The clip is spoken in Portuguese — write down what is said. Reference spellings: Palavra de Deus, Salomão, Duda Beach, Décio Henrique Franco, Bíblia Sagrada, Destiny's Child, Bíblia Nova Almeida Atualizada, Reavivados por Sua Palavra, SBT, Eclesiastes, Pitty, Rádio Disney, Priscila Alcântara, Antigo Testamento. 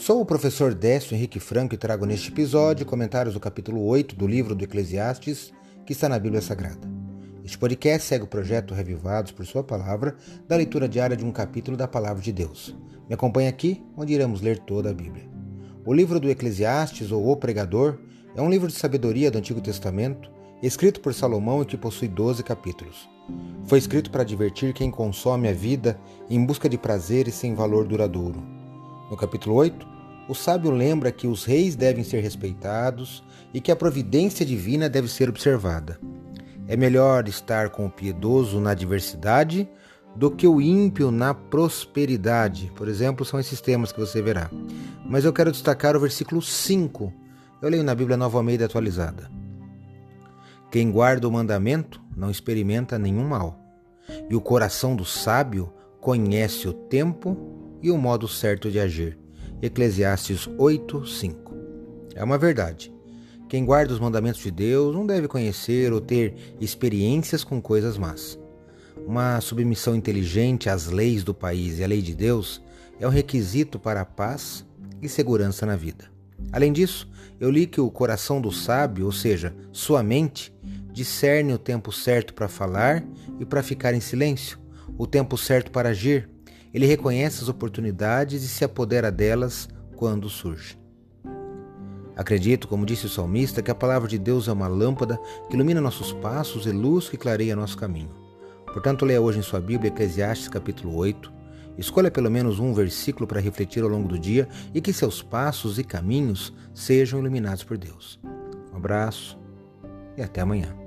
Sou o professor Décio Henrique Franco e trago neste episódio comentários do capítulo 8 do livro do Eclesiastes, que está na Bíblia Sagrada. Este podcast segue o projeto Reavivados por Sua Palavra, da leitura diária de um capítulo da Palavra de Deus. Me acompanhe aqui, onde iremos ler toda a Bíblia. O livro do Eclesiastes, ou O Pregador, é um livro de sabedoria do Antigo Testamento, escrito por Salomão e que possui 12 capítulos. Foi escrito para advertir quem consome a vida em busca de prazeres sem valor duradouro. No capítulo 8, o sábio lembra que os reis devem ser respeitados e que a providência divina deve ser observada. É melhor estar com o piedoso na adversidade do que o ímpio na prosperidade. Por exemplo, são esses temas que você verá. Mas eu quero destacar o versículo 5. Eu leio na Bíblia Nova Almeida Atualizada. Quem guarda o mandamento não experimenta nenhum mal, e o coração do sábio conhece o tempo e o modo certo de agir. Eclesiastes 8, 5. É uma verdade. Quem guarda os mandamentos de Deus não deve conhecer ou ter experiências com coisas más. Uma submissão inteligente às leis do país e à lei de Deus é um requisito para a paz e segurança na vida. Além disso, eu li que o coração do sábio, ou seja, sua mente, discerne o tempo certo para falar e para ficar em silêncio, o tempo certo para agir. Ele reconhece as oportunidades e se apodera delas quando surge. Acredito, como disse o salmista, que a palavra de Deus é uma lâmpada que ilumina nossos passos e luz que clareia nosso caminho. Portanto, leia hoje em sua Bíblia Eclesiastes capítulo 8, escolha pelo menos um versículo para refletir ao longo do dia e que seus passos e caminhos sejam iluminados por Deus. Um abraço e até amanhã.